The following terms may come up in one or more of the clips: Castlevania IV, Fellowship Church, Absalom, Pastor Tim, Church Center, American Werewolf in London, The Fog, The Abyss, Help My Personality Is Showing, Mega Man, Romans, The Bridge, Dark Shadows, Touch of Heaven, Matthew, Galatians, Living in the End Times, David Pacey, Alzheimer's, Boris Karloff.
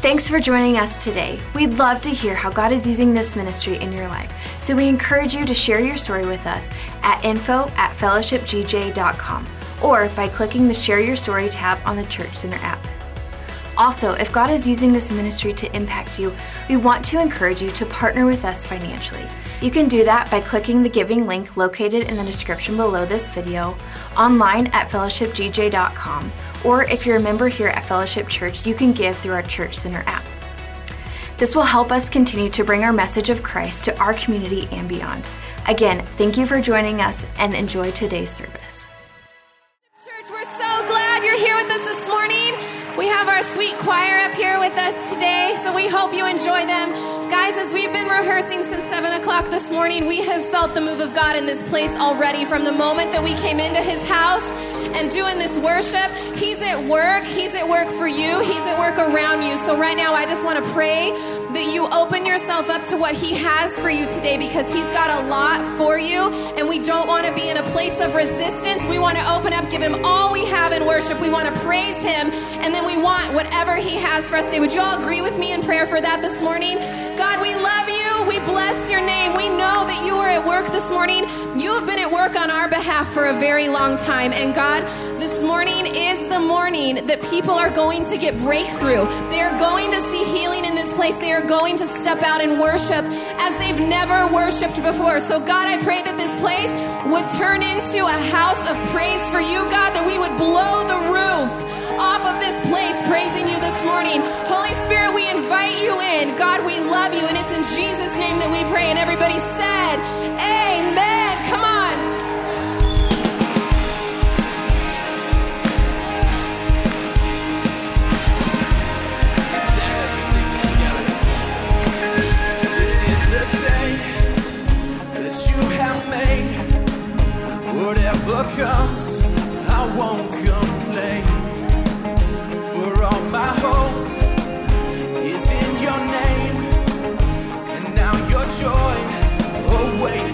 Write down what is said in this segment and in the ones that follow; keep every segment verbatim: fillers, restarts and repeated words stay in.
Thanks for joining us today. We'd love to hear how God is using this ministry in your life, so we encourage you to share your story with us at info at fellowship g j dot com or by clicking the Share Your Story tab on the Church Center app. Also, if God is using this ministry to impact you, we want to encourage you to partner with us financially. You can do that by clicking the giving link located in the description below this video, online at fellowship g j dot com, or if you're a member here at Fellowship Church, you can give through our Church Center app. This will help us continue to bring our message of Christ to our community and beyond. Again, thank you for joining us and enjoy today's service. Church, we're so glad you're here with us this morning. We have our sweet choir up here with us today, so we hope you enjoy them. Guys, as we've been rehearsing since seven o'clock this morning, we have felt the move of God in this place already from the moment that we came into His house and doing this worship. He's at work. He's at work for you. He's at work around you. So right now, I just want to pray that you open yourself up to what He has for you today, because He's got a lot for you, and we don't want to be in a place of resistance. We want to open up, give Him all we have in worship. We want to praise Him, and then we want whatever He has for us today. Would you all agree with me in prayer for that this morning? God, we love you. We bless your name. We know that you are at work this morning. You have been at work on our behalf for a very long time, and God, this morning is the morning that people are going to get breakthrough. They are going to see healing in this place. They are going to step out and worship as they've never worshiped before. So God, I pray that this place would turn into a house of praise for you, God, that we would blow the roof off of this place praising you this morning. Holy Spirit, we invite you in. God, we love you, and it's in Jesus' name that we pray. And everybody said, amen. Come on. Whatever comes, I won't complain. For all my hope is in your name, and now your joy awaits.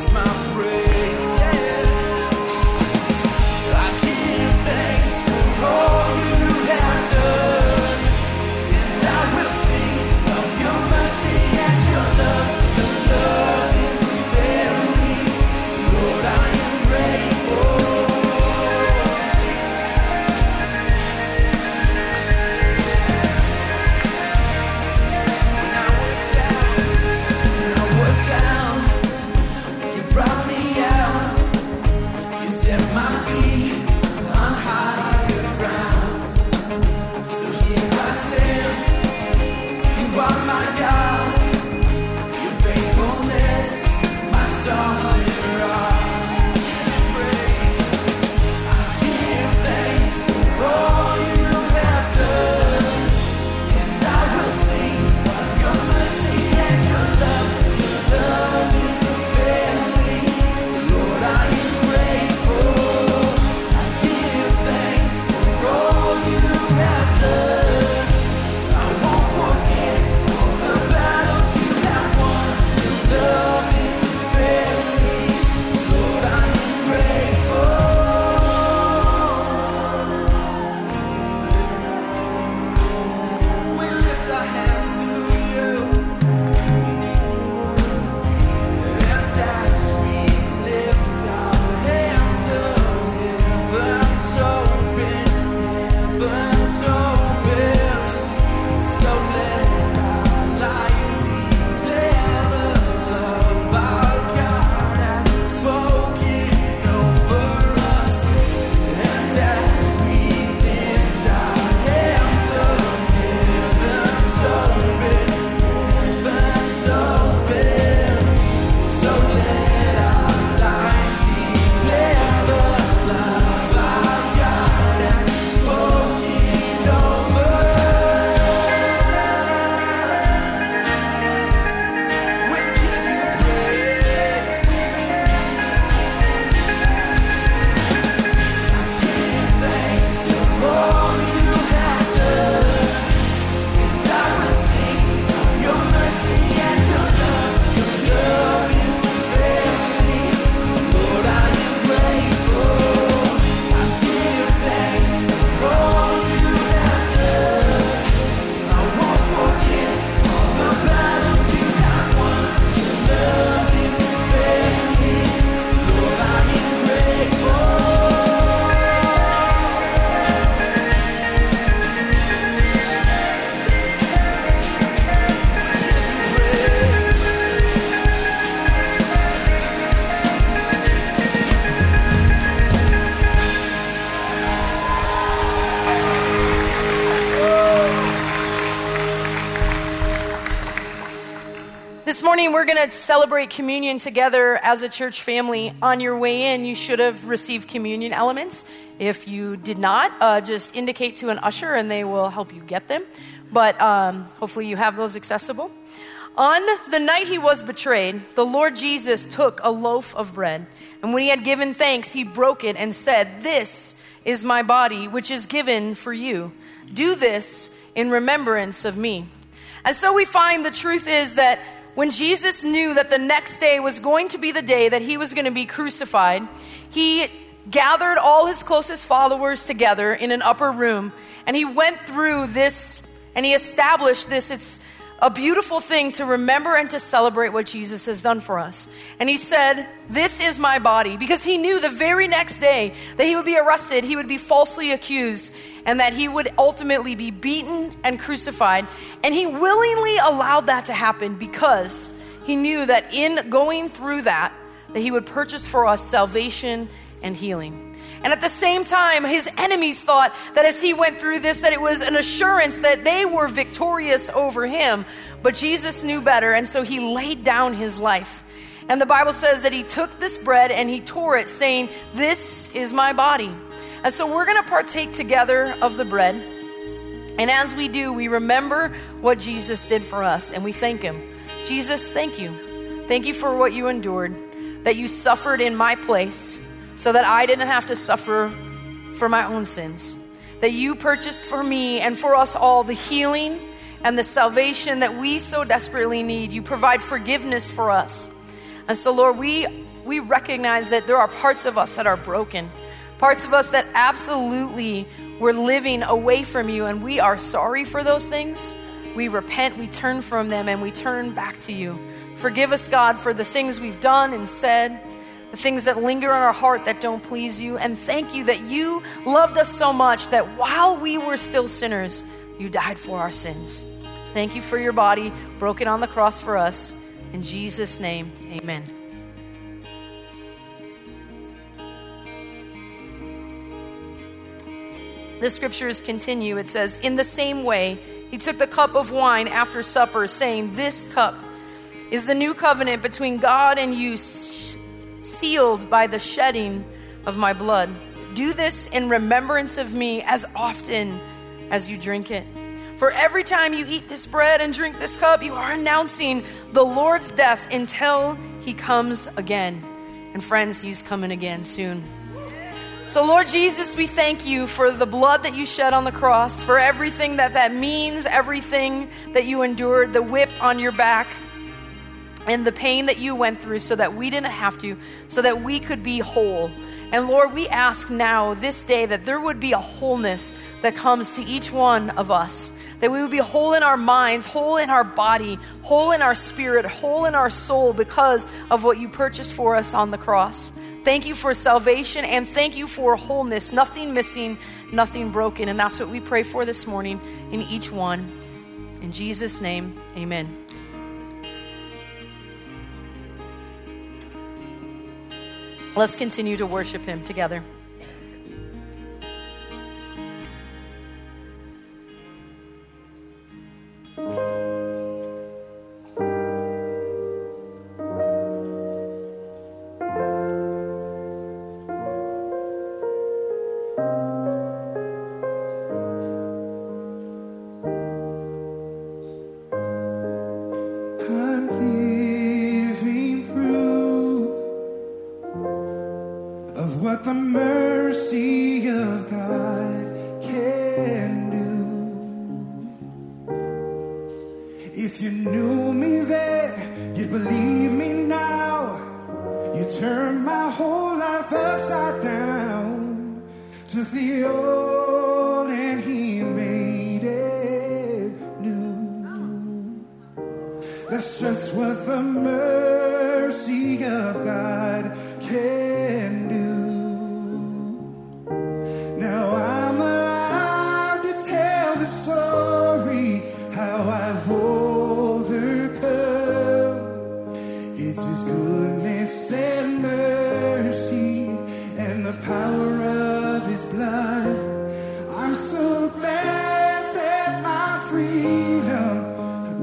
morning, we're going to celebrate communion together as a church family. On your way in, you should have received communion elements. If you did not, uh, just indicate to an usher and they will help you get them. But um, hopefully you have those accessible. On the night he was betrayed, the Lord Jesus took a loaf of bread, and when he had given thanks, he broke it and said, "This is my body, which is given for you. Do this in remembrance of me." And so we find the truth is that when Jesus knew that the next day was going to be the day that he was going to be crucified, he gathered all his closest followers together in an upper room, and he went through this and he established this. It's a beautiful thing to remember and to celebrate what Jesus has done for us. And he said, "This is my body," because he knew the very next day that he would be arrested, he would be falsely accused, and that he would ultimately be beaten and crucified. And he willingly allowed that to happen because he knew that in going through that, that he would purchase for us salvation and healing. And at the same time, his enemies thought that as he went through this, that it was an assurance that they were victorious over him. But Jesus knew better, and so he laid down his life. And the Bible says that he took this bread and he tore it, saying, "This is my body." And so we're going to partake together of the bread. And as we do, we remember what Jesus did for us, and we thank him. Jesus, thank you. Thank you for what you endured, that you suffered in my place, so that I didn't have to suffer for my own sins, that you purchased for me and for us all the healing and the salvation that we so desperately need. You provide forgiveness for us. And so, Lord, we we recognize that there are parts of us that are broken, parts of us that absolutely were living away from you, and we are sorry for those things. We repent, we turn from them, and we turn back to you. Forgive us, God, for the things we've done and said, the things that linger in our heart that don't please you. And thank you that you loved us so much that while we were still sinners, you died for our sins. Thank you for your body broken on the cross for us. In Jesus' name, amen. The scriptures continue. It says, "In the same way, he took the cup of wine after supper, saying, 'This cup is the new covenant between God and you, sealed by the shedding of my blood. Do this in remembrance of me as often as you drink it.' For every time you eat this bread and drink this cup, you are announcing the Lord's death until he comes again." And friends, he's coming again soon. So Lord Jesus, we thank you for the blood that you shed on the cross, for everything that that means, everything that you endured, the whip on your back, and the pain that you went through so that we didn't have to, so that we could be whole. And Lord, we ask now this day that there would be a wholeness that comes to each one of us, that we would be whole in our minds, whole in our body, whole in our spirit, whole in our soul because of what you purchased for us on the cross. Thank you for salvation and thank you for wholeness, nothing missing, nothing broken. And that's what we pray for this morning in each one. In Jesus' name, amen. Let's continue to worship him together.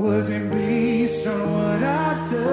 Wasn't based on what I've done.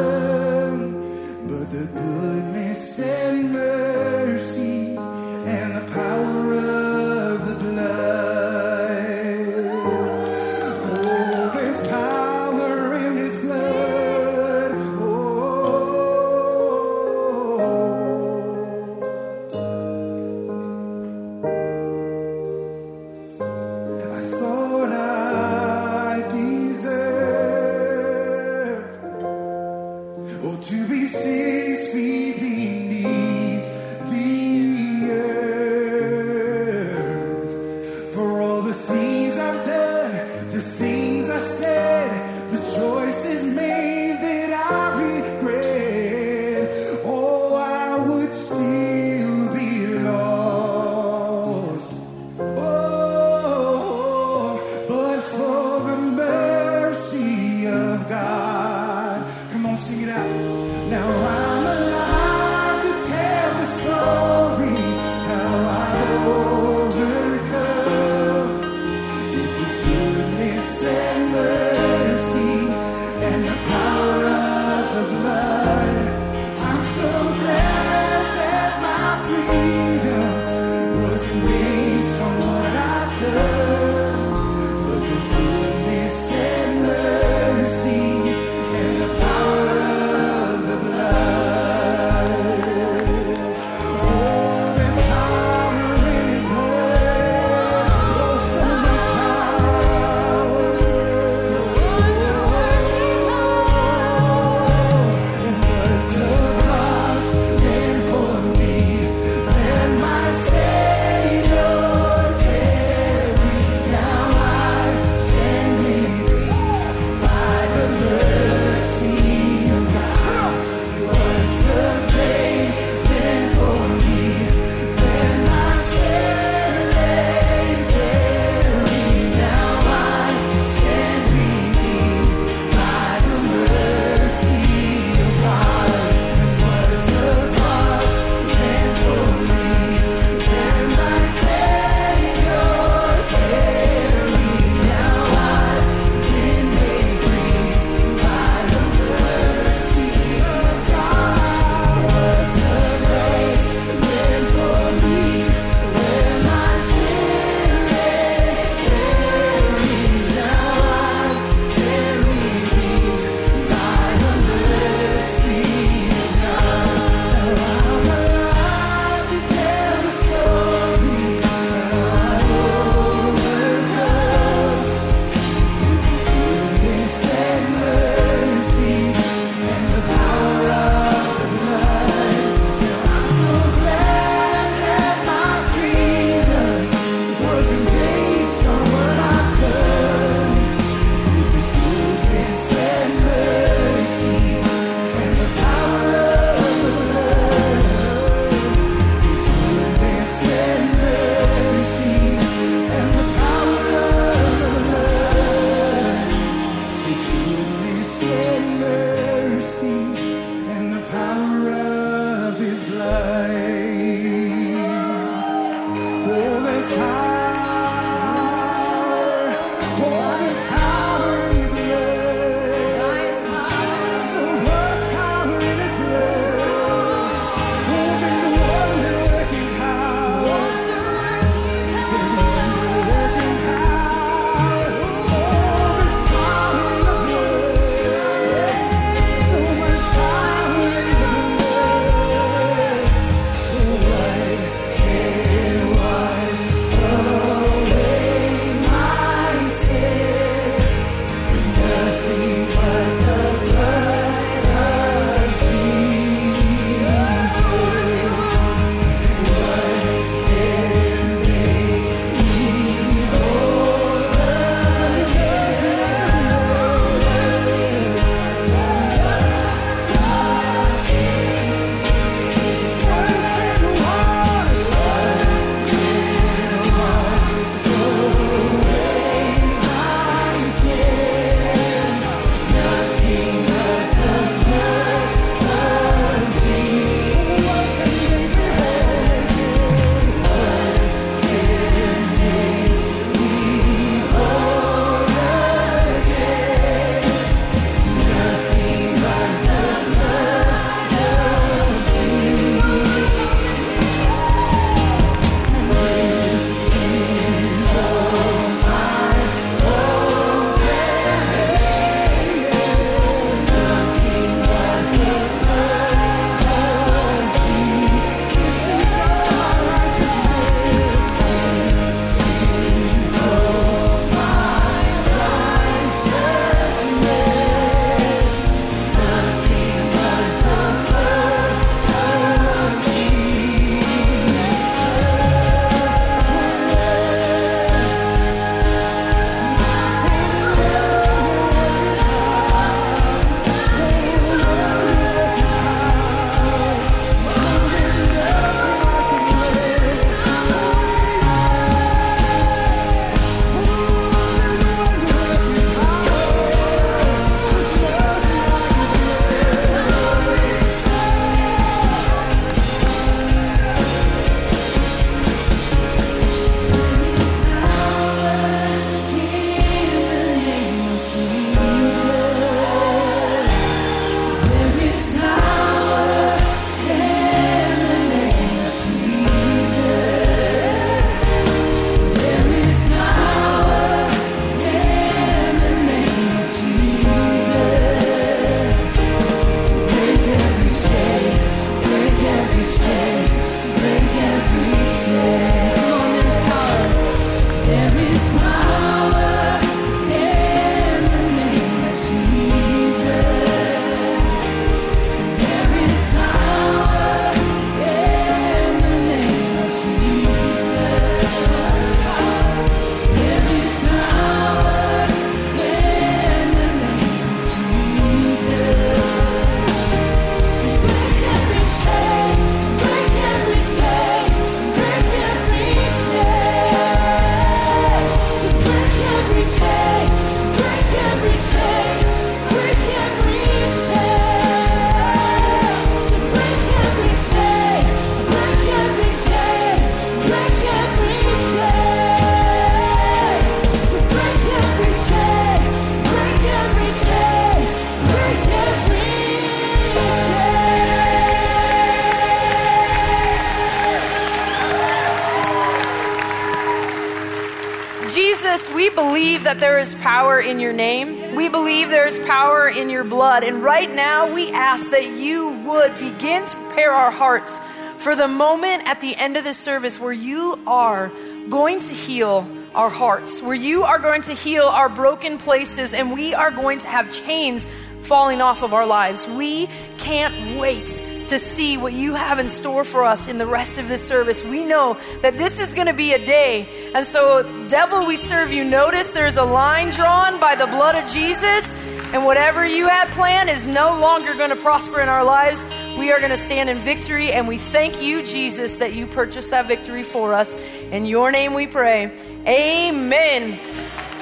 Jesus, we believe that there is power in your name. We believe there is power in your blood. And right now, we ask that you would begin to prepare our hearts for the moment at the end of this service where you are going to heal our hearts, where you are going to heal our broken places, and we are going to have chains falling off of our lives. We can't wait to see what you have in store for us in the rest of this service. We know that this is going to be a day. And so, devil, we serve you notice. There's a line drawn by the blood of Jesus. And whatever you had planned is no longer going to prosper in our lives. We are going to stand in victory. And we thank you, Jesus, that you purchased that victory for us. In your name we pray. Amen.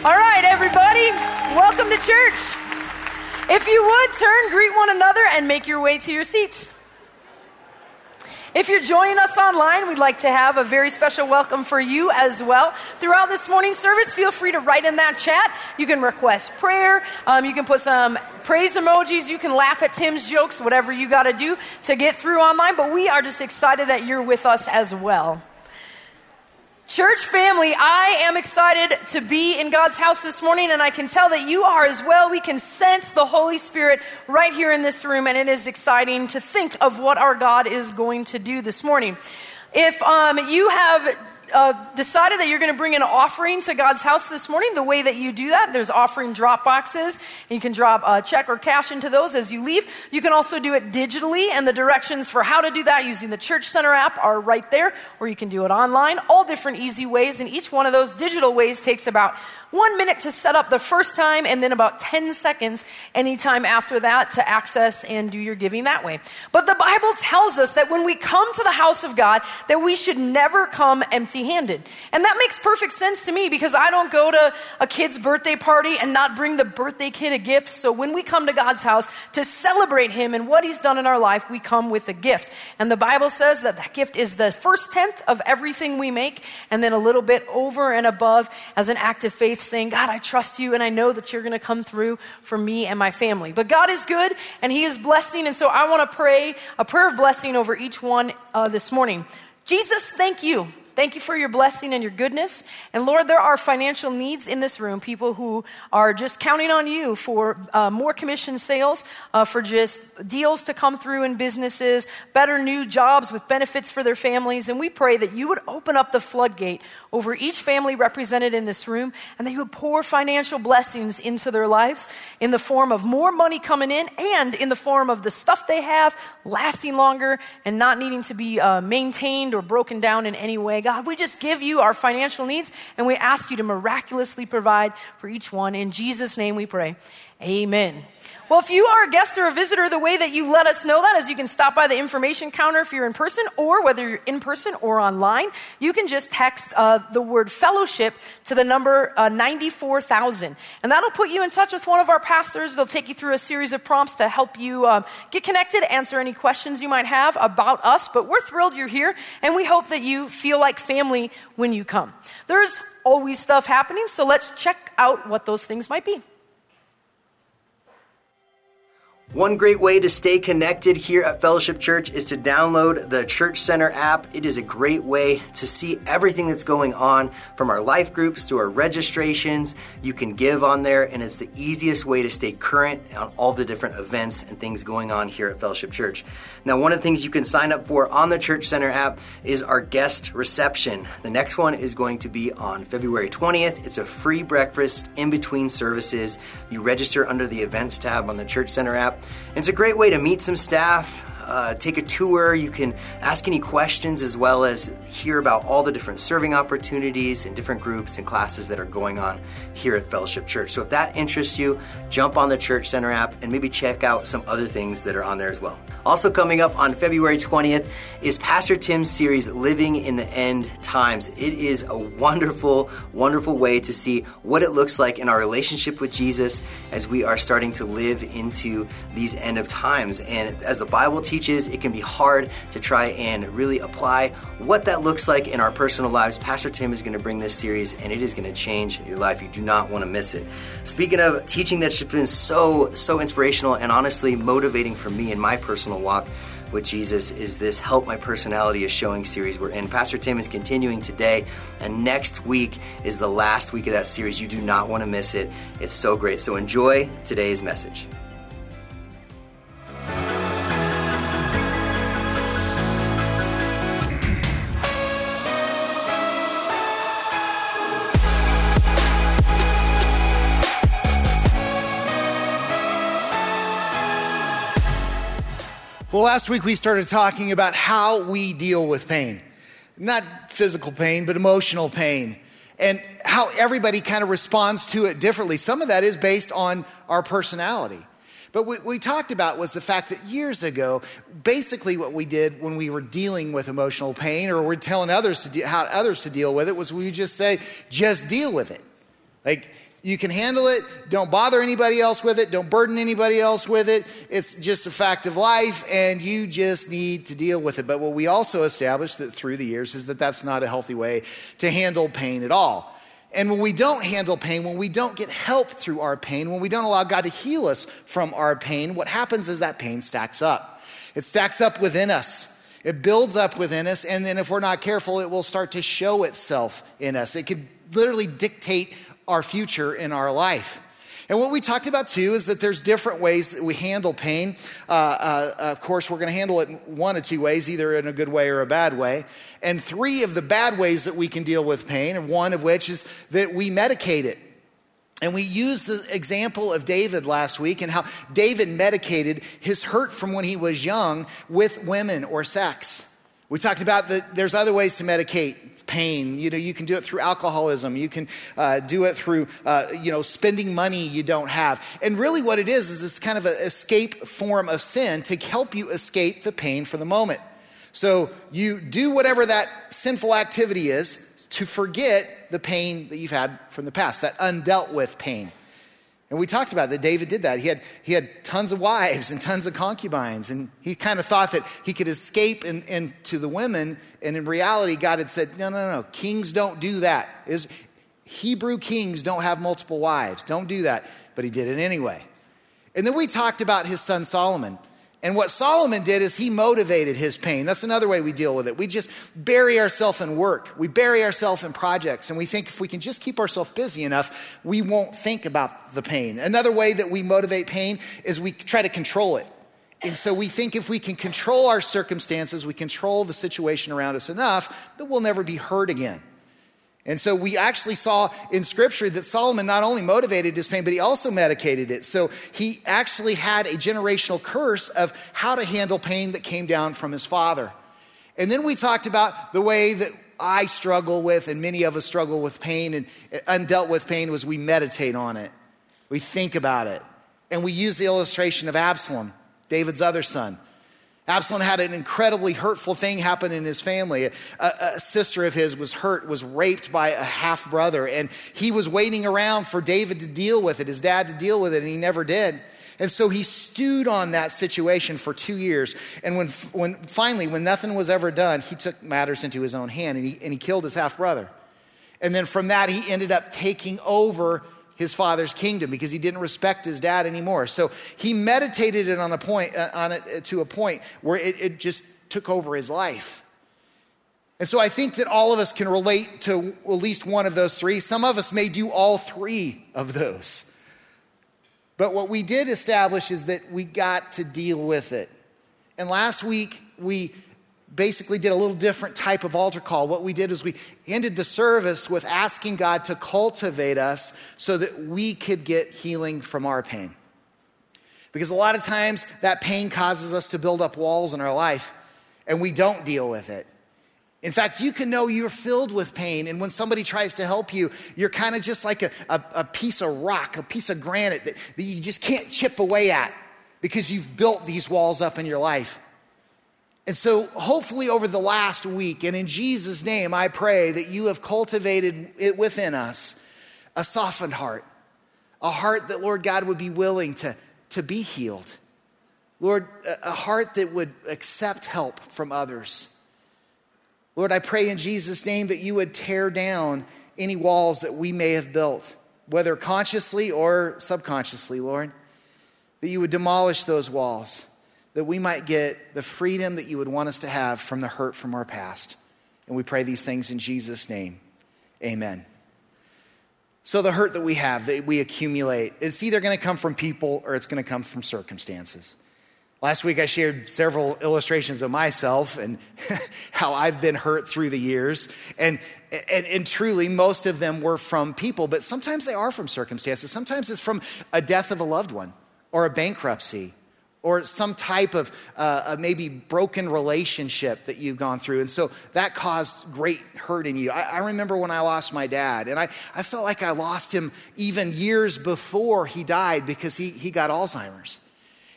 All right, everybody. Welcome to church. If you would, turn, greet one another, and make your way to your seats. If you're joining us online, we'd like to have a very special welcome for you as well. Throughout this morning's service, feel free to write in that chat. You can request prayer. Um, you can put some praise emojis. You can laugh at Tim's jokes, whatever you got to do to get through online. But we are just excited that you're with us as well. Church family, I am excited to be in God's house this morning, and I can tell that you are as well. We can sense the Holy Spirit right here in this room, and it is exciting to think of what our God is going to do this morning. If um, you have Uh, decided that you're going to bring an offering to God's house this morning, the way that you do that, there's offering drop boxes. You can drop a check or cash into those as you leave. You can also do it digitally, and the directions for how to do that using the Church Center app are right there, or you can do it online. All different easy ways, and each one of those digital ways takes about one minute to set up the first time, and then about ten seconds anytime after that to access and do your giving that way. But the Bible tells us that when we come to the house of God, that we should never come empty-handed. And that makes perfect sense to me, because I don't go to a kid's birthday party and not bring the birthday kid a gift. So when we come to God's house to celebrate him and what he's done in our life, we come with a gift. And the Bible says that that gift is the first tenth of everything we make, and then a little bit over and above as an act of faith, saying, God, I trust you, and I know that you're going to come through for me and my family. But God is good, and he is blessing, and so I want to pray a prayer of blessing over each one uh, this morning. Jesus, thank you. Thank you for your blessing and your goodness. And Lord, there are financial needs in this room, people who are just counting on you for uh, more commission sales, uh, for just deals to come through in businesses, better new jobs with benefits for their families. And we pray that you would open up the floodgate over each family represented in this room, and that you would pour financial blessings into their lives in the form of more money coming in, and in the form of the stuff they have lasting longer and not needing to be uh, maintained or broken down in any way. God, we just give you our financial needs, and we ask you to miraculously provide for each one. In Jesus' name we pray. Amen. Well, if you are a guest or a visitor, the way that you let us know that is you can stop by the information counter if you're in person, or whether you're in person or online, you can just text uh, the word fellowship to the number uh, ninety-four thousand. And that'll put you in touch with one of our pastors. They'll take you through a series of prompts to help you um, get connected, answer any questions you might have about us. But we're thrilled you're here, and we hope that you feel like family when you come. There's always stuff happening, so let's check out what those things might be. One great way to stay connected here at Fellowship Church is to download the Church Center app. It is a great way to see everything that's going on, from our life groups to our registrations. You can give on there, and it's the easiest way to stay current on all the different events and things going on here at Fellowship Church. Now, one of the things you can sign up for on the Church Center app is our guest reception. The next one is going to be on February twentieth. It's a free breakfast in between services. You register under the events tab on the Church Center app. It's a great way to meet some staff, uh, take a tour. You can ask any questions, as well as hear about all the different serving opportunities and different groups and classes that are going on here at Fellowship Church. So if that interests you, jump on the Church Center app and maybe check out some other things that are on there as well. Also coming up on February twentieth is Pastor Tim's series, Living in the End Times. It is a wonderful, wonderful way to see what it looks like in our relationship with Jesus as we are starting to live into these end of times. And as the Bible teaches, it can be hard to try and really apply what that looks like in our personal lives. Pastor Tim is going to bring this series, and it is going to change your life. You do not want to miss it. Speaking of teaching, that's been so, so inspirational and honestly motivating for me in my personal walk. with Jesus is this Help My Personality Is Showing series we're in. Pastor Tim is continuing today, and next week is the last week of that series. You do not want to miss it. It's so great. So enjoy today's message. Well, last week we started talking about how we deal with pain, not physical pain, but emotional pain, and how everybody kind of responds to it differently. Some of that is based on our personality. But what we talked about was the fact that years ago, basically what we did when we were dealing with emotional pain, or we're telling others to de- how others to deal with it, was we just say, just deal with it. Like, you can handle it. Don't bother anybody else with it. Don't burden anybody else with it. It's just a fact of life, and you just need to deal with it. But what we also established that through the years is that that's not a healthy way to handle pain at all. And when we don't handle pain, when we don't get help through our pain, when we don't allow God to heal us from our pain, what happens is that pain stacks up. It stacks up within us. It builds up within us, and then if we're not careful, it will start to show itself in us. It could literally dictate our future in our life. And what we talked about too is that there's different ways that we handle pain. Uh, uh, of course, we're going to handle it in one of two ways, either in a good way or a bad way. And three of the bad ways that we can deal with pain, and one of which is that we medicate it. And we used the example of David last week and how David medicated his hurt from when he was young with women or sex. We talked about that there's other ways to medicate pain. You know, you can do it through alcoholism. You can uh, do it through, uh, you know, spending money you don't have. And really what it is, is it's kind of an escape form of sin to help you escape the pain for the moment. So you do whatever that sinful activity is to forget the pain that you've had from the past, that undealt with pain. And we talked about that David did that. He had he had tons of wives and tons of concubines, and he kind of thought that he could escape in, in to the women, and in reality, God had said, no, no, no, kings don't do that. Is Hebrew kings don't have multiple wives. Don't do that. But he did it anyway. And then we talked about his son Solomon. And what Solomon did is he motivated his pain. That's another way we deal with it. We just bury ourselves in work. We bury ourselves in projects. And we think if we can just keep ourselves busy enough, we won't think about the pain. Another way that we motivate pain is we try to control it. And so we think if we can control our circumstances, we control the situation around us enough that we'll never be hurt again. And so we actually saw in Scripture that Solomon not only motivated his pain, but he also medicated it. So he actually had a generational curse of how to handle pain that came down from his father. And then we talked about the way that I struggle with, and many of us struggle with pain, and undealt with pain, was we meditate on it. We think about it. And we use the illustration of Absalom, David's other son. Absalom had an incredibly hurtful thing happen in his family. A, a sister of his was hurt, was raped by a half-brother, and he was waiting around for David to deal with it, his dad to deal with it, and he never did. And so he stewed on that situation for two years. And when, when finally, when nothing was ever done, he took matters into his own hand, and he, and he killed his half-brother. And then from that, he ended up taking over his father's kingdom because he didn't respect his dad anymore. So he meditated it on a point, uh, on it to a point where it, it just took over his life. And so I think that all of us can relate to at least one of those three. Some of us may do all three of those. But what we did establish is that we got to deal with it. And last week we basically did a little different type of altar call. What we did is we ended the service with asking God to cultivate us so that we could get healing from our pain. Because a lot of times that pain causes us to build up walls in our life, and we don't deal with it. In fact, you can know you're filled with pain, and when somebody tries to help you, you're kind of just like a, a, a piece of rock, a piece of granite that, that you just can't chip away at because you've built these walls up in your life. And so hopefully over the last week, and in Jesus' name, I pray that you have cultivated it within us, a softened heart, a heart that, Lord God, would be willing to, to be healed. Lord, a heart that would accept help from others. Lord, I pray in Jesus' name that you would tear down any walls that we may have built, whether consciously or subconsciously, Lord, that you would demolish those walls. that we might get the freedom that you would want us to have from the hurt from our past. And we pray these things in Jesus' name. Amen. So the hurt that we have, that we accumulate, it's either going to come from people or it's going to come from circumstances. Last week I shared several illustrations of myself and how I've been hurt through the years. And, and and truly, most of them were from people, but sometimes they are from circumstances. Sometimes it's from a death of a loved one or a bankruptcy or some type of uh, maybe broken relationship that you've gone through. And so that caused great hurt in you. I, I remember when I lost my dad, and I, I felt like I lost him even years before he died because he he got Alzheimer's.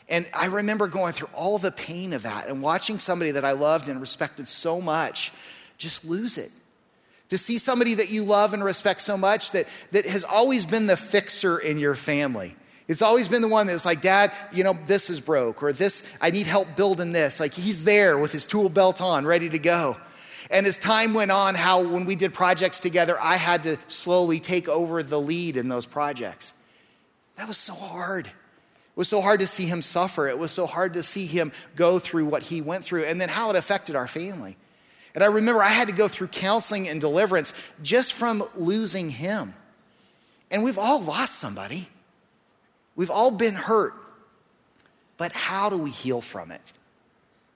And I remember going through all the pain of that and watching somebody that I loved and respected so much just lose it. To see somebody that you love and respect so much that, that has always been the fixer in your family. It's always been the one that's like, Dad, you know, this is broke, or this, I need help building this. Like, he's there with his tool belt on, ready to go. And as time went on, how when we did projects together, I had to slowly take over the lead in those projects. That was so hard. It was so hard to see him suffer. It was so hard to see him go through what he went through and then how it affected our family. And I remember I had to go through counseling and deliverance just from losing him. And we've all lost somebody. We've all been hurt. But how do we heal from it?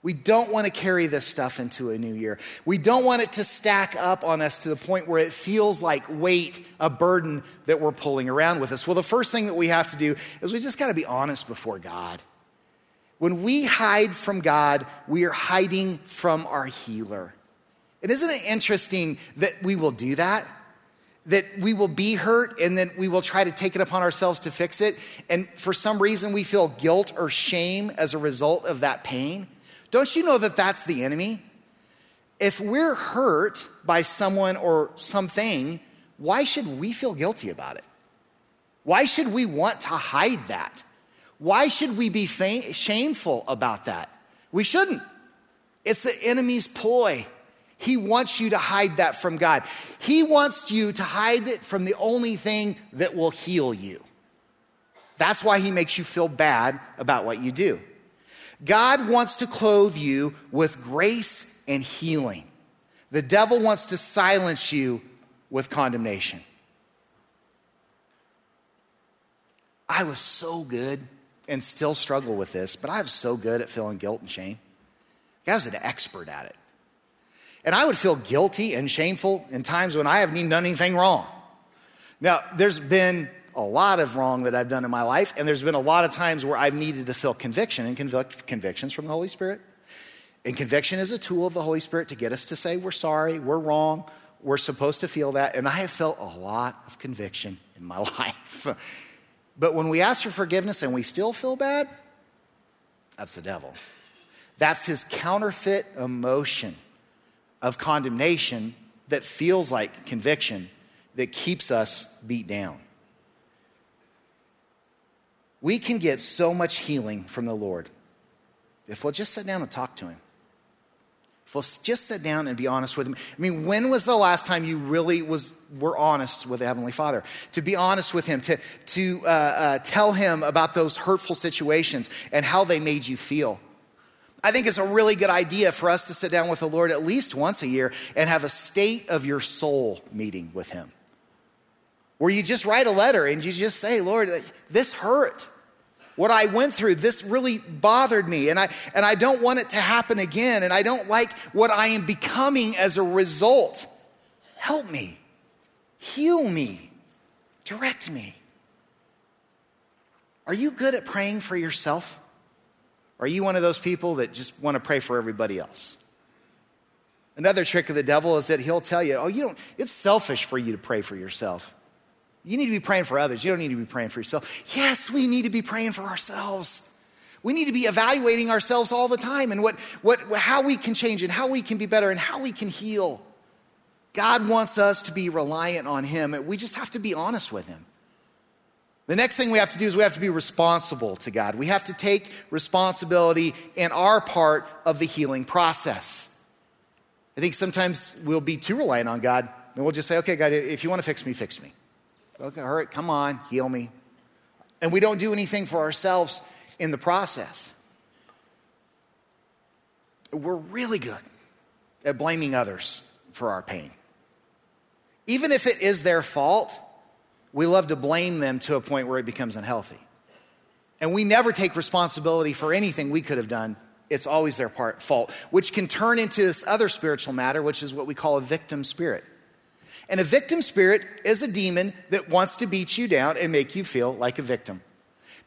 We don't want to carry this stuff into a new year. We don't want it to stack up on us to the point where it feels like weight, a burden that we're pulling around with us. Well, the first thing that we have to do is we just got to be honest before God. When we hide from God, we are hiding from our healer. And isn't it interesting that we will do that? That we will be hurt and then we will try to take it upon ourselves to fix it. And for some reason, we feel guilt or shame as a result of that pain. Don't you know that that's the enemy? If we're hurt by someone or something, why should we feel guilty about it? Why should we want to hide that? Why should we be fam- shameful about that? We shouldn't. It's the enemy's ploy. He wants you to hide that from God. He wants you to hide it from the only thing that will heal you. That's why he makes you feel bad about what you do. God wants to clothe you with grace and healing. The devil wants to silence you with condemnation. I was so good and still struggle with this, but I was so good at feeling guilt and shame. I was an expert at it. And I would feel guilty and shameful in times when I haven't done anything wrong. Now, there's been a lot of wrong that I've done in my life, and there's been a lot of times where I've needed to feel conviction, and convic- conviction's from the Holy Spirit. And conviction is a tool of the Holy Spirit to get us to say we're sorry, we're wrong, we're supposed to feel that, and I have felt a lot of conviction in my life. But when we ask for forgiveness and we still feel bad, that's the devil. That's his counterfeit emotion of condemnation that feels like conviction that keeps us beat down. We can get so much healing from the Lord if we'll just sit down and talk to him. If we'll just sit down and be honest with him. I mean, when was the last time you really was were honest with the Heavenly Father? To be honest with him, to, to uh, uh, tell him about those hurtful situations and how they made you feel. I think it's a really good idea for us to sit down with the Lord at least once a year and have a state of your soul meeting with him, where you just write a letter and you just say, Lord, this hurt. What I went through, this really bothered me, and I and I don't want it to happen again, and I don't like what I am becoming as a result. Help me. Heal me. Direct me. Are you good at praying for yourself? Are you one of those people that just want to pray for everybody else? Another trick of the devil is that he'll tell you, oh, you don't, it's selfish for you to pray for yourself. You need to be praying for others. You don't need to be praying for yourself. Yes, we need to be praying for ourselves. We need to be evaluating ourselves all the time and what, what, how we can change and how we can be better and how we can heal. God wants us to be reliant on him. We just have to be honest with him. The next thing we have to do is we have to be responsible to God. We have to take responsibility in our part of the healing process. I think sometimes we'll be too reliant on God and we'll just say, okay, God, if you want to fix me, fix me. Okay, all right, come on, heal me. And we don't do anything for ourselves in the process. we're really good at blaming others for our pain. Even if it is their fault, we love to blame them to a point where it becomes unhealthy. And we never take responsibility for anything we could have done. It's always their part, fault, which can turn into this other spiritual matter, which is what we call a victim spirit. And a victim spirit is a demon that wants to beat you down and make you feel like a victim.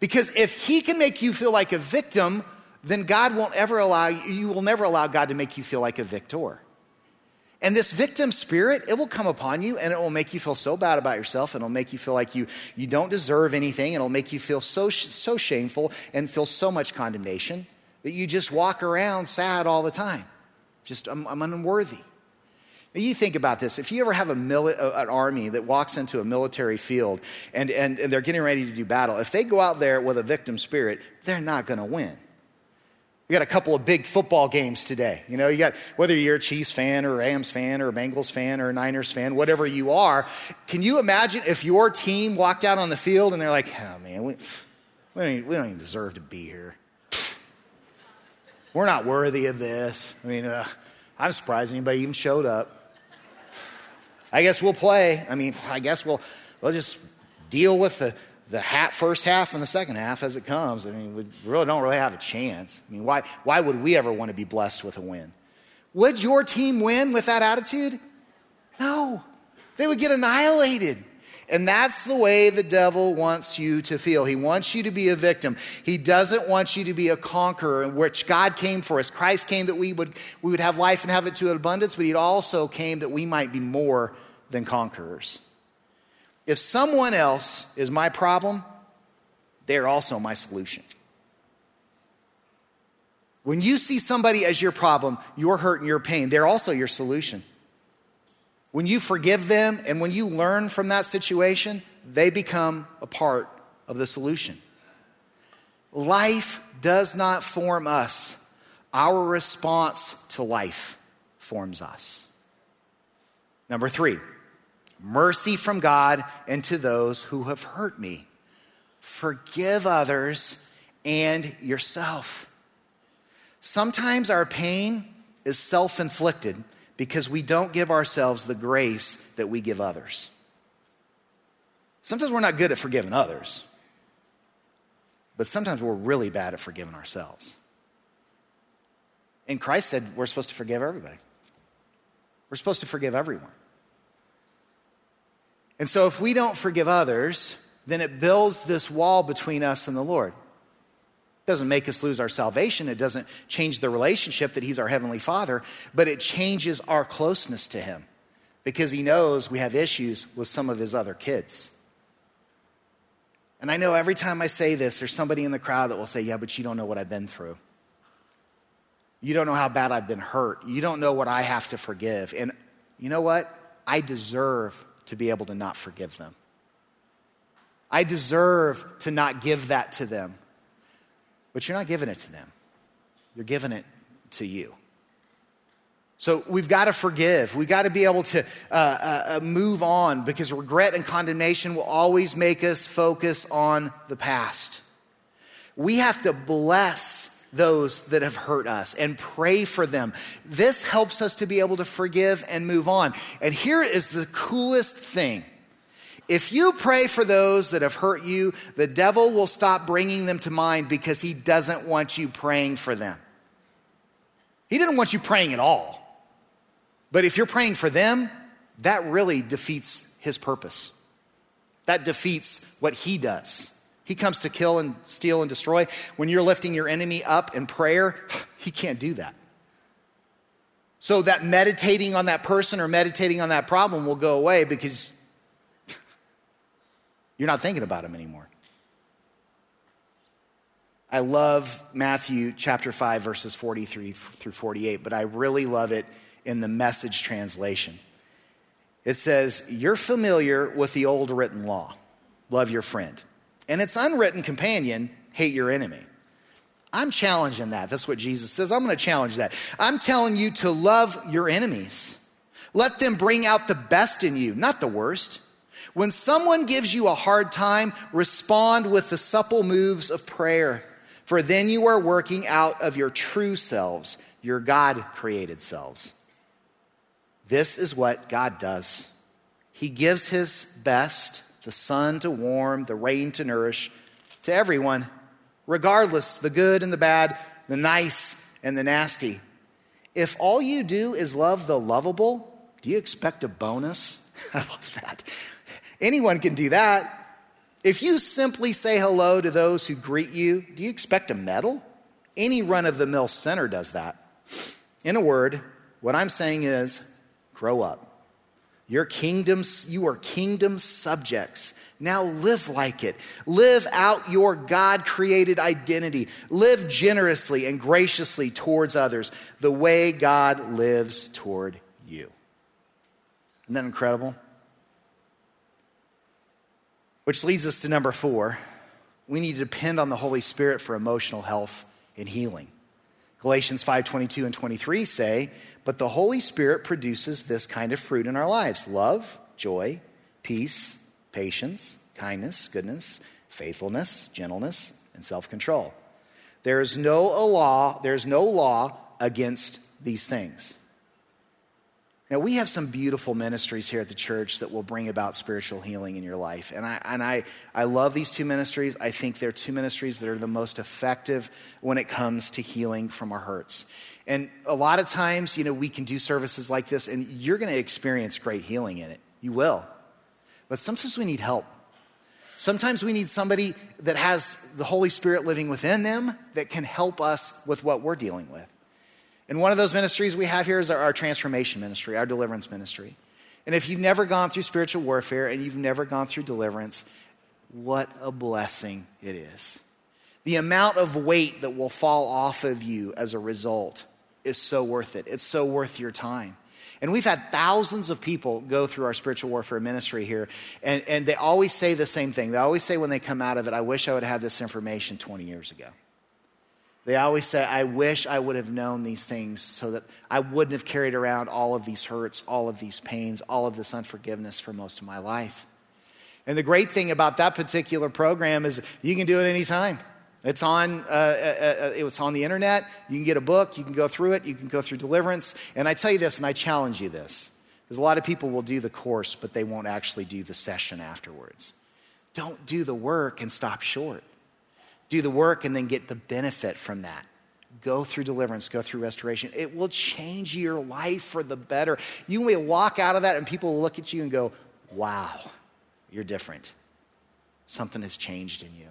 Because if he can make you feel like a victim, then God won't ever allow you, you will never allow God to make you feel like a victor. And this victim spirit, it will come upon you and it will make you feel so bad about yourself. It'll make you feel like you, you don't deserve anything. It'll make you feel so, so shameful and feel so much condemnation that you just walk around sad all the time. Just, I'm, I'm unworthy. Now you think about this. If you ever have a mili- an army that walks into a military field and, and, and they're getting ready to do battle, if they go out there with a victim spirit, they're not going to win. We got a couple of big football games today. You know, you got, whether you're a Chiefs fan or a Rams fan or a Bengals fan or a Niners fan, whatever you are, can you imagine if your team walked out on the field and they're like, oh man, we, we, don't, even, we don't even deserve to be here. We're not worthy of this. I mean, uh, I'm surprised anybody even showed up. I guess we'll play. I mean, I guess we'll we'll just deal with the, the hat, first half and the second half as it comes. I mean, we really don't really have a chance. I mean, why why would we ever want to be blessed with a win? Would your team win with that attitude? No. They would get annihilated. And that's the way the devil wants you to feel. He wants you to be a victim. He doesn't want you to be a conqueror, which God came for us. Christ came that we would we would have life and have it to an abundance, but he also came that we might be more than conquerors. If someone else is my problem, they're also my solution. When you see somebody as your problem, your hurt and your pain, they're also your solution. When you forgive them and when you learn from that situation, they become a part of the solution. Life does not form us. Our response to life forms us. Number three, mercy from God and to those who have hurt me. Forgive others and yourself. Sometimes our pain is self-inflicted, because we don't give ourselves the grace that we give others. Sometimes we're not good at forgiving others, but sometimes we're really bad at forgiving ourselves. And Christ said we're supposed to forgive everybody. We're supposed to forgive everyone. And so if we don't forgive others, then it builds this wall between us and the Lord. Doesn't make us lose our salvation. It doesn't change the relationship that he's our heavenly father, but it changes our closeness to him because he knows we have issues with some of his other kids. And I know every time I say this, there's somebody in the crowd that will say, yeah, but you don't know what I've been through. You don't know how bad I've been hurt. You don't know what I have to forgive. And you know what? I deserve to be able to not forgive them. I deserve to not give that to them. But you're not giving it to them. You're giving it to you. So we've got to forgive. We've got to be able to uh, uh, move on because regret and condemnation will always make us focus on the past. We have to bless those that have hurt us and pray for them. This helps us to be able to forgive and move on. And here is the coolest thing. If you pray for those that have hurt you, the devil will stop bringing them to mind because he doesn't want you praying for them. He didn't want you praying at all. But if you're praying for them, that really defeats his purpose. That defeats what he does. He comes to kill and steal and destroy. When you're lifting your enemy up in prayer, he can't do that. So that meditating on that person or meditating on that problem will go away because you're not thinking about him anymore. I love Matthew chapter five, verses forty-three through forty-eight, but I really love it in the Message translation. It says, you're familiar with the old written law, love your friend, and its unwritten companion, hate your enemy. I'm challenging that. That's what Jesus says. I'm going to challenge that. I'm telling you to love your enemies. Let them bring out the best in you, not the worst. When someone gives you a hard time, respond with the supple moves of prayer, for then you are working out of your true selves, your God-created selves. This is what God does. He gives his best, the sun to warm, the rain to nourish, to everyone, regardless, the good and the bad, the nice and the nasty. If all you do is love the lovable, do you expect a bonus? I love that. Anyone can do that. If you simply say hello to those who greet you, do you expect a medal? Any run-of-the-mill center does that. In a word, what I'm saying is, grow up. Your kingdoms, you are kingdom subjects. Now live like it. Live out your God-created identity. Live generously and graciously towards others the way God lives toward you. Isn't that incredible? Which leads us to number four. We need to depend on the Holy Spirit for emotional health and healing. Galatians five twenty-two and twenty-three say, but the Holy Spirit produces this kind of fruit in our lives: love, joy, peace, patience, kindness, goodness, faithfulness, gentleness, and self-control. There is no law, there's no law against these things. Now, we have some beautiful ministries here at the church that will bring about spiritual healing in your life. And I and I, I love these two ministries. I think they're two ministries that are the most effective when it comes to healing from our hurts. And a lot of times, you know, we can do services like this, and you're going to experience great healing in it. You will. But sometimes we need help. Sometimes we need somebody that has the Holy Spirit living within them that can help us with what we're dealing with. And one of those ministries we have here is our, our transformation ministry, our deliverance ministry. And if you've never gone through spiritual warfare and you've never gone through deliverance, what a blessing it is. The amount of weight that will fall off of you as a result is so worth it. It's so worth your time. And we've had thousands of people go through our spiritual warfare ministry here, and, and they always say the same thing. They always say when they come out of it, I wish I would have had this information twenty years ago. They always say, I wish I would have known these things so that I wouldn't have carried around all of these hurts, all of these pains, all of this unforgiveness for most of my life. And the great thing about that particular program is you can do it anytime. It's on, uh, uh, uh, it's on the internet. You can get a book. You can go through it. You can go through deliverance. And I tell you this, and I challenge you this, because a lot of people will do the course, but they won't actually do the session afterwards. Don't do the work and stop short. Do the work and then get the benefit from that. Go through deliverance, go through restoration. It will change your life for the better. You may walk out of that and people will look at you and go, wow, you're different. Something has changed in you.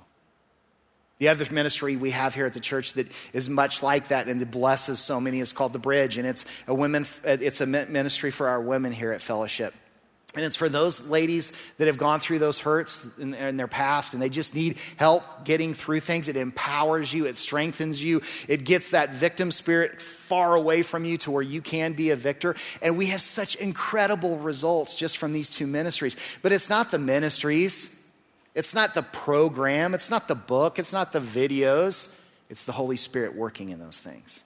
The other ministry we have here at the church that is much like that and that blesses so many is called The Bridge. And it's a women, it's a ministry for our women here at Fellowship. And it's for those ladies that have gone through those hurts in, in their past, and they just need help getting through things. It empowers you. It strengthens you. It gets that victim spirit far away from you to where you can be a victor. And we have such incredible results just from these two ministries. But it's not the ministries. It's not the program. It's not the book. It's not the videos. It's the Holy Spirit working in those things.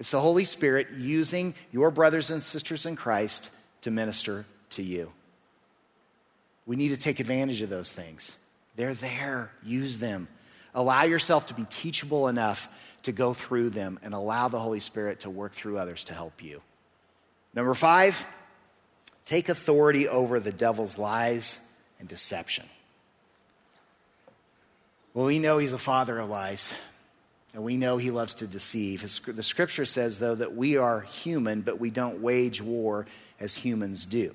It's the Holy Spirit using your brothers and sisters in Christ to minister to you. We need to take advantage of those things. They're there. Use them. Allow yourself to be teachable enough to go through them and allow the Holy Spirit to work through others to help you. Number five, take authority over the devil's lies and deception. Well, we know he's a father of lies, and we know he loves to deceive. His, the scripture says, though, that we are human, but we don't wage war as humans do.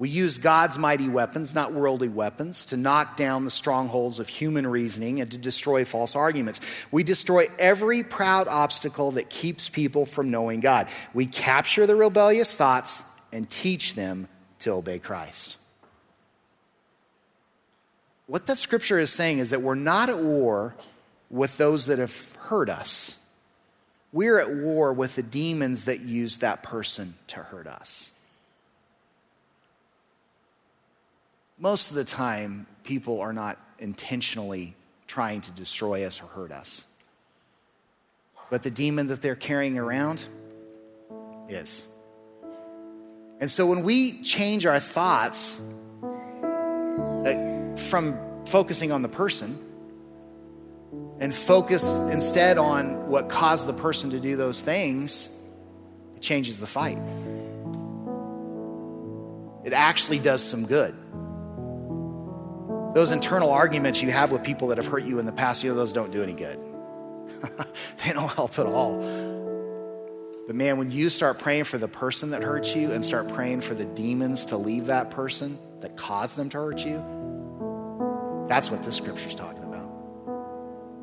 We use God's mighty weapons, not worldly weapons, to knock down the strongholds of human reasoning and to destroy false arguments. We destroy every proud obstacle that keeps people from knowing God. We capture the rebellious thoughts and teach them to obey Christ. What that scripture is saying is that we're not at war with those that have hurt us. We're at war with the demons that use that person to hurt us. Most of the time, people are not intentionally trying to destroy us or hurt us. But the demon that they're carrying around is. And so when we change our thoughts from focusing on the person and focus instead on what caused the person to do those things, it changes the fight. It actually does some good. Those internal arguments you have with people that have hurt you in the past, you know, those don't do any good. They don't help at all. But man, when you start praying for the person that hurts you and start praying for the demons to leave that person that caused them to hurt you, that's what this scripture's talking about.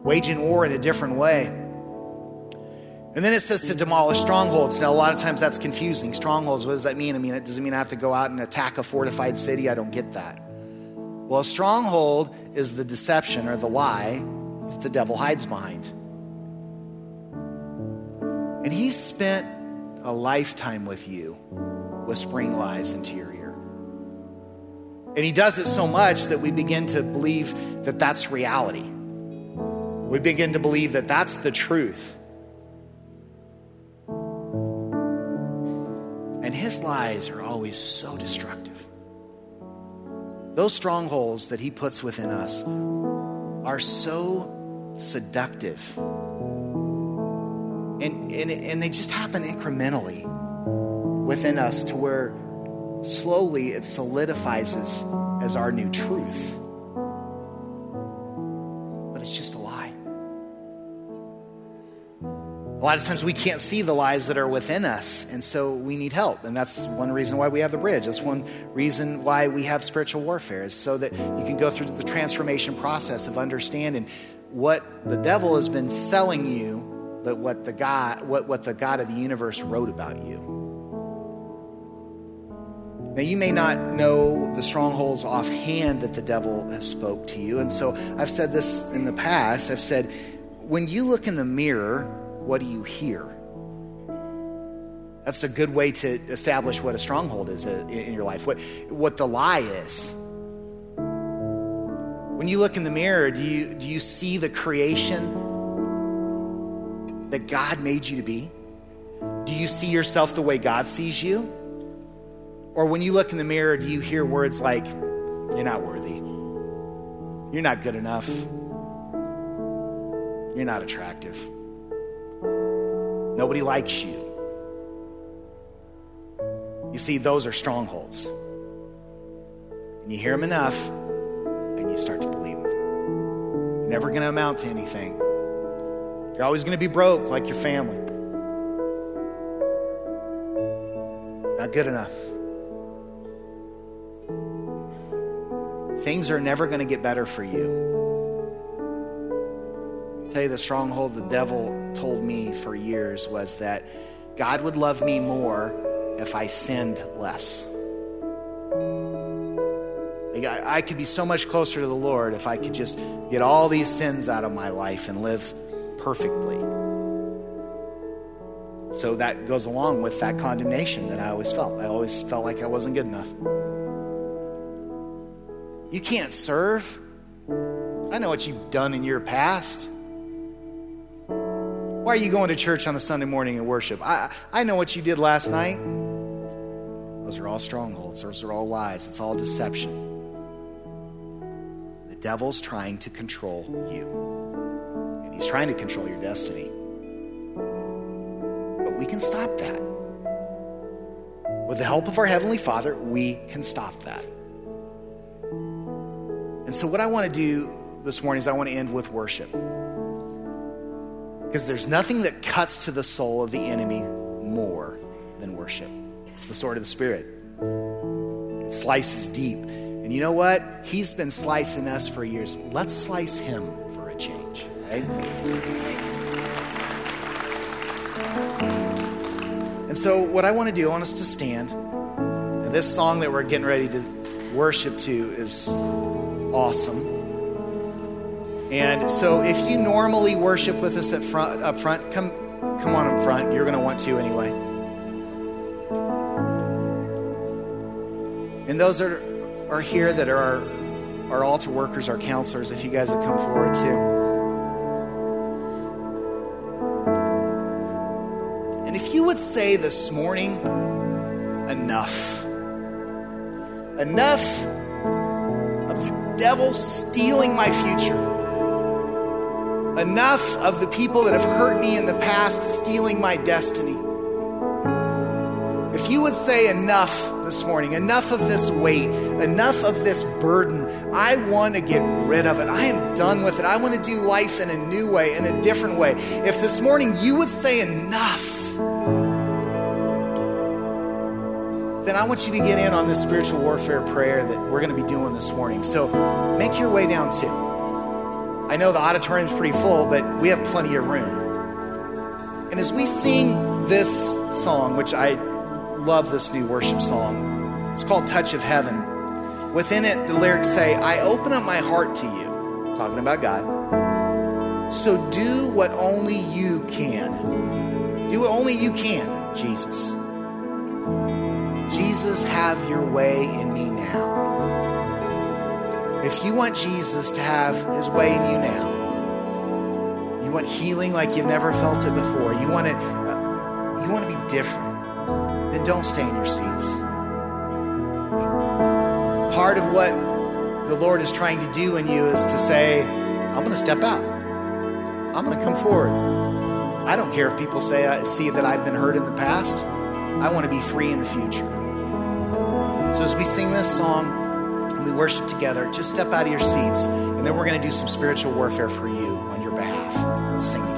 Waging war in a different way. And then it says to demolish strongholds. Now, a lot of times that's confusing. Strongholds, what does that mean? I mean, it doesn't mean I have to go out and attack a fortified city. I don't get that. Well, a stronghold is the deception or the lie that the devil hides behind. And he spent a lifetime with you whispering lies into your ear. And he does it so much that we begin to believe that that's reality. We begin to believe that that's the truth. And his lies are always so destructive. Those strongholds that he puts within us are so seductive. And, and, and they just happen incrementally within us to where slowly it solidifies us as our new truth. But it's just a lie. A lot of times we can't see the lies that are within us, and so we need help. And that's one reason why we have the bridge. That's one reason why we have spiritual warfare, is so that you can go through the transformation process of understanding what the devil has been selling you, but what the God, what, what the God of the universe wrote about you. Now, you may not know the strongholds offhand that the devil has spoke to you. And so I've said this in the past. I've said, when you look in the mirror, what do you hear? That's a good way to establish what a stronghold is in your life, what, what the lie is. When you look in the mirror, do you, do you see the creation that God made you to be? Do you see yourself the way God sees you? Or when you look in the mirror, do you hear words like, you're not worthy, you're not good enough, you're not attractive, nobody likes you? You see, those are strongholds. And you hear them enough, and you start to believe them. You're never going to amount to anything. You're always going to be broke like your family. Not good enough. Things are never going to get better for you. I'll tell you, the stronghold the devil told me for years was that God would love me more if I sinned less. Like I, I could be so much closer to the Lord if I could just get all these sins out of my life and live perfectly. So that goes along with that condemnation that I always felt. I always felt like I wasn't good enough. You can't serve. I know what you've done in your past. Why are you going to church on a Sunday morning and worship? I, I know what you did last night. Those are all strongholds. Those are all lies. It's all deception. The devil's trying to control you. And he's trying to control your destiny. But we can stop that. With the help of our Heavenly Father, we can stop that. And so what I want to do this morning is I want to end with worship. Because there's nothing that cuts to the soul of the enemy more than worship. It's the sword of the Spirit. It slices deep. And you know what? He's been slicing us for years. Let's slice him for a change, right? And so what I want to do, I want us to stand. And this song that we're getting ready to worship to is awesome. And so if you normally worship with us at front, up front, come come on up front. You're going to want to anyway. And those are, are here that are our, our altar workers, our counselors, if you guys would come forward too. And if you would say this morning, enough. Enough of the devil stealing my future. Enough of the people that have hurt me in the past stealing my destiny. If you would say enough this morning, enough of this weight, enough of this burden, I want to get rid of it. I am done with it. I want to do life in a new way, in a different way. If this morning you would say enough, then I want you to get in on this spiritual warfare prayer that we're going to be doing this morning. So make your way down too. I know the auditorium's pretty full, but we have plenty of room. And as we sing this song, which I love this new worship song, it's called Touch of Heaven. Within it, the lyrics say, I open up my heart to you, talking about God. So do what only you can. Do what only you can, Jesus. Jesus, have your way in me now. If you want Jesus to have his way in you now, you want healing like you've never felt it before, you want it, uh, you want to be different, then don't stay in your seats. Part of what the Lord is trying to do in you is to say, I'm going to step out. I'm going to come forward. I don't care if people say, I see that I've been hurt in the past. I want to be free in the future. So as we sing this song and we worship together, just step out of your seats, and then we're going to do some spiritual warfare for you on your behalf. Let's sing together.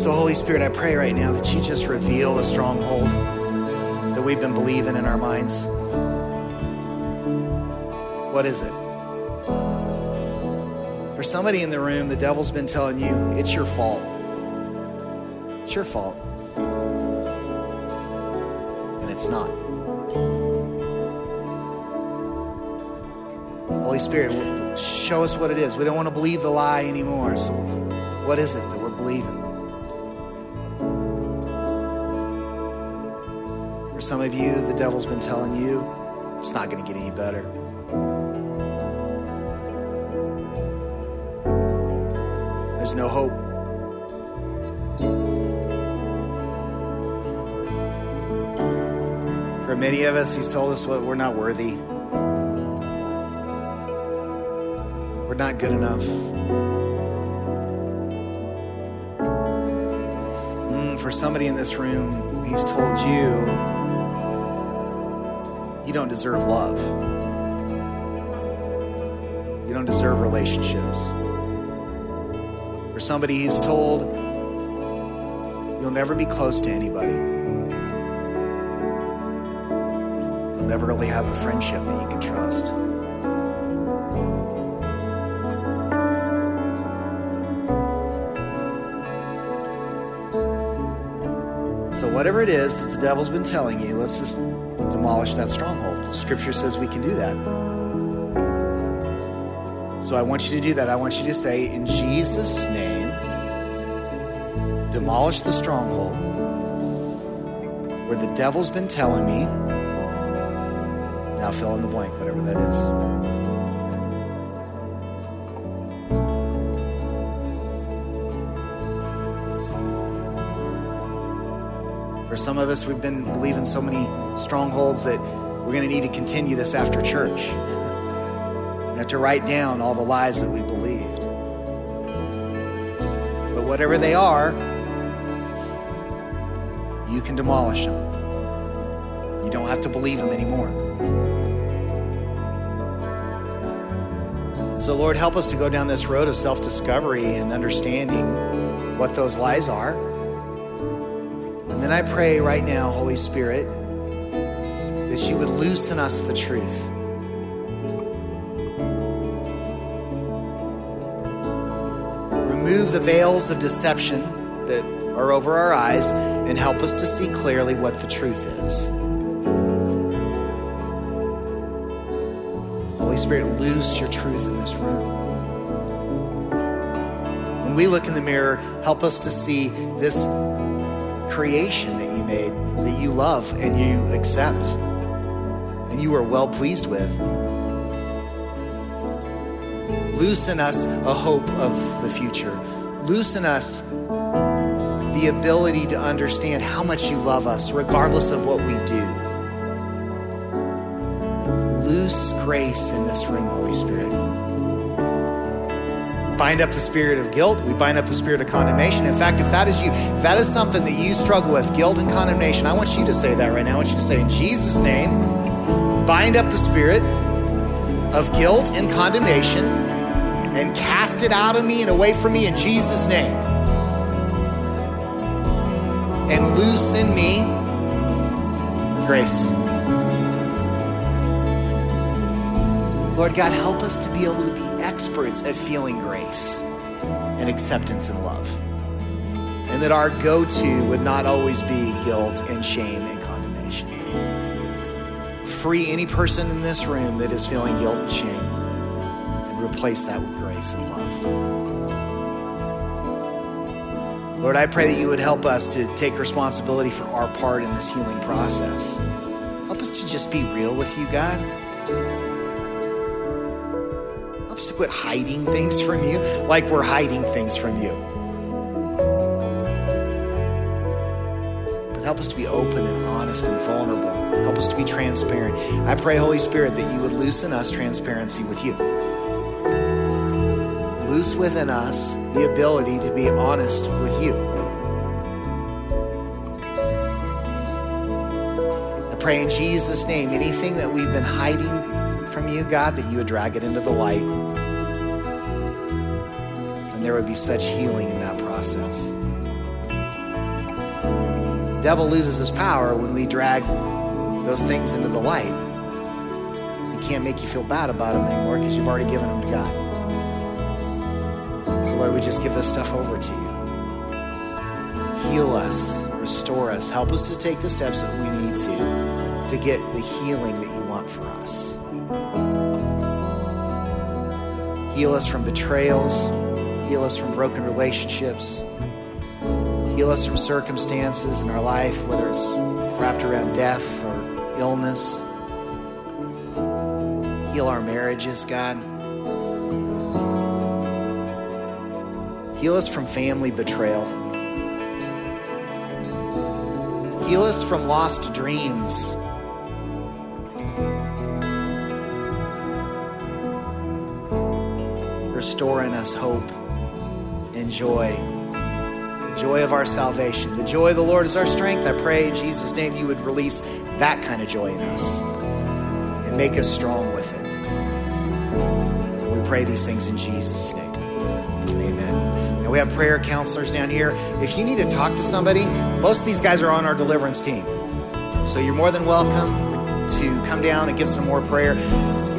So Holy Spirit, I pray right now that you just reveal the stronghold that we've been believing in our minds. What is it? For somebody in the room, the devil's been telling you, it's your fault. It's your fault. And it's not. Holy Spirit, show us what it is. We don't want to believe the lie anymore. So what is it that we're believing? For some of you, the devil's been telling you, it's not going to get any better. There's no hope. For many of us, he's told us what we're not worthy. We're not good enough. Mm, for somebody in this room, he's told you, you don't deserve love. You don't deserve relationships. Somebody he's told, you'll never be close to anybody. You'll never really have a friendship that you can trust. So whatever it is that the devil's been telling you, let's just demolish that stronghold. Scripture says we can do that. So I want you to do that. I want you to say, in Jesus' name, demolish the stronghold where the devil's been telling me. Now fill in the blank, whatever that is. For some of us, we've been believing so many strongholds that we're going to need to continue this after church. To write down all the lies that we believed. But whatever they are, you can demolish them. You don't have to believe them anymore. So Lord, help us to go down this road of self-discovery and understanding what those lies are. And then I pray right now, Holy Spirit, that you would loosen us the truth. Remove the veils of deception that are over our eyes and help us to see clearly what the truth is. Holy Spirit, loose your truth in this room. When we look in the mirror, help us to see this creation that you made, that you love and you accept, and you are well pleased with. Loosen us a hope of the future. Loosen us the ability to understand how much you love us, regardless of what we do. Loose grace in this room, Holy Spirit. Bind up the spirit of guilt. We bind up the spirit of condemnation. In fact, if that is you, if that is something that you struggle with, guilt and condemnation, I want you to say that right now. I want you to say, in Jesus' name, bind up the spirit of guilt and condemnation, and cast it out of me and away from me in Jesus' name. And loose in me grace. Lord God, help us to be able to be experts at feeling grace and acceptance and love. And that our go-to would not always be guilt and shame and condemnation. Free any person in this room that is feeling guilt and shame. Replace that with grace and love. Lord, I pray that you would help us to take responsibility for our part in this healing process. Help us to just be real with you, God. Help us to quit hiding things from you like we're hiding things from you. But help us to be open and honest and vulnerable. Help us to be transparent. I pray, Holy Spirit, that you would loosen us transparency with you. Loose within us the ability to be honest with you. I pray in Jesus' name, anything that we've been hiding from you, God, that you would drag it into the light. And there would be such healing in that process. devil loses his power when we drag those things into the light. Because he can't make you feel bad about them anymore because you've already given them to God. So Lord, we just give this stuff over to you. Heal us, restore us, help us to take the steps that we need to, to get the healing that you want for us. Heal us from betrayals, heal us from broken relationships, heal us from circumstances in our life, whether it's wrapped around death or illness. Heal our marriages, God. Heal us from family betrayal. Heal us from lost dreams. Restore in us hope and joy, the joy of our salvation. The joy of the Lord is our strength. I pray in Jesus' name you would release that kind of joy in us and make us strong with it. And we pray these things in Jesus' name. Amen. And we have prayer counselors down here. If you need to talk to somebody, most of these guys are on our deliverance team. So you're more than welcome to come down and get some more prayer.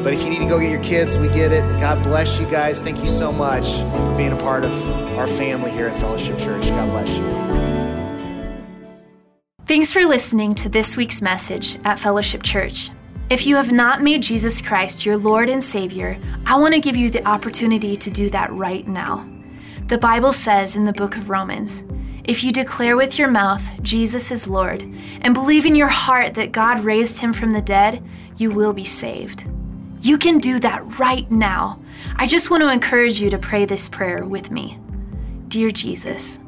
But if you need to go get your kids, we get it. God bless you guys. Thank you so much for being a part of our family here at Fellowship Church. God bless you. Thanks for listening to this week's message at Fellowship Church. If you have not made Jesus Christ your Lord and Savior, I want to give you the opportunity to do that right now. The Bible says in the book of Romans, if you declare with your mouth, Jesus is Lord, and believe in your heart that God raised him from the dead, you will be saved. You can do that right now. I just want to encourage you to pray this prayer with me. Dear Jesus,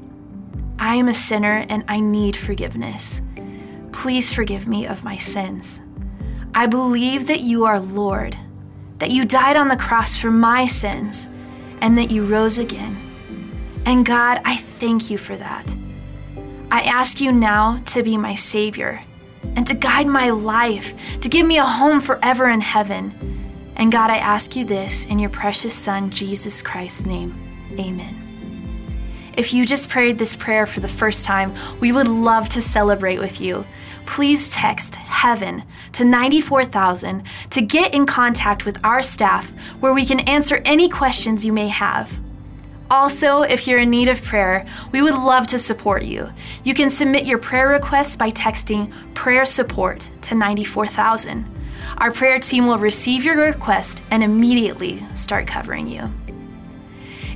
I am a sinner and I need forgiveness. Please forgive me of my sins. I believe that you are Lord, that you died on the cross for my sins, and that you rose again. And God, I thank you for that. I ask you now to be my Savior and to guide my life, to give me a home forever in heaven. And God, I ask you this in your precious Son, Jesus Christ's name. Amen. If you just prayed this prayer for the first time, we would love to celebrate with you. Please text HEAVEN to nine four thousand to get in contact with our staff where we can answer any questions you may have. Also, if you're in need of prayer, we would love to support you. You can submit your prayer requests by texting prayer support to nine four thousand. Our prayer team will receive your request and immediately start covering you.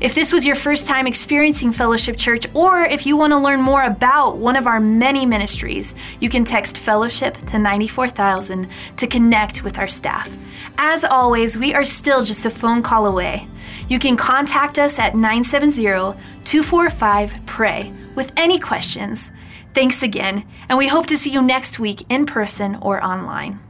If this was your first time experiencing Fellowship Church, or if you want to learn more about one of our many ministries, you can text Fellowship to nine four thousand to connect with our staff. As always, we are still just a phone call away. You can contact us at nine seven zero, two four five, P R A Y with any questions. Thanks again, and we hope to see you next week in person or online.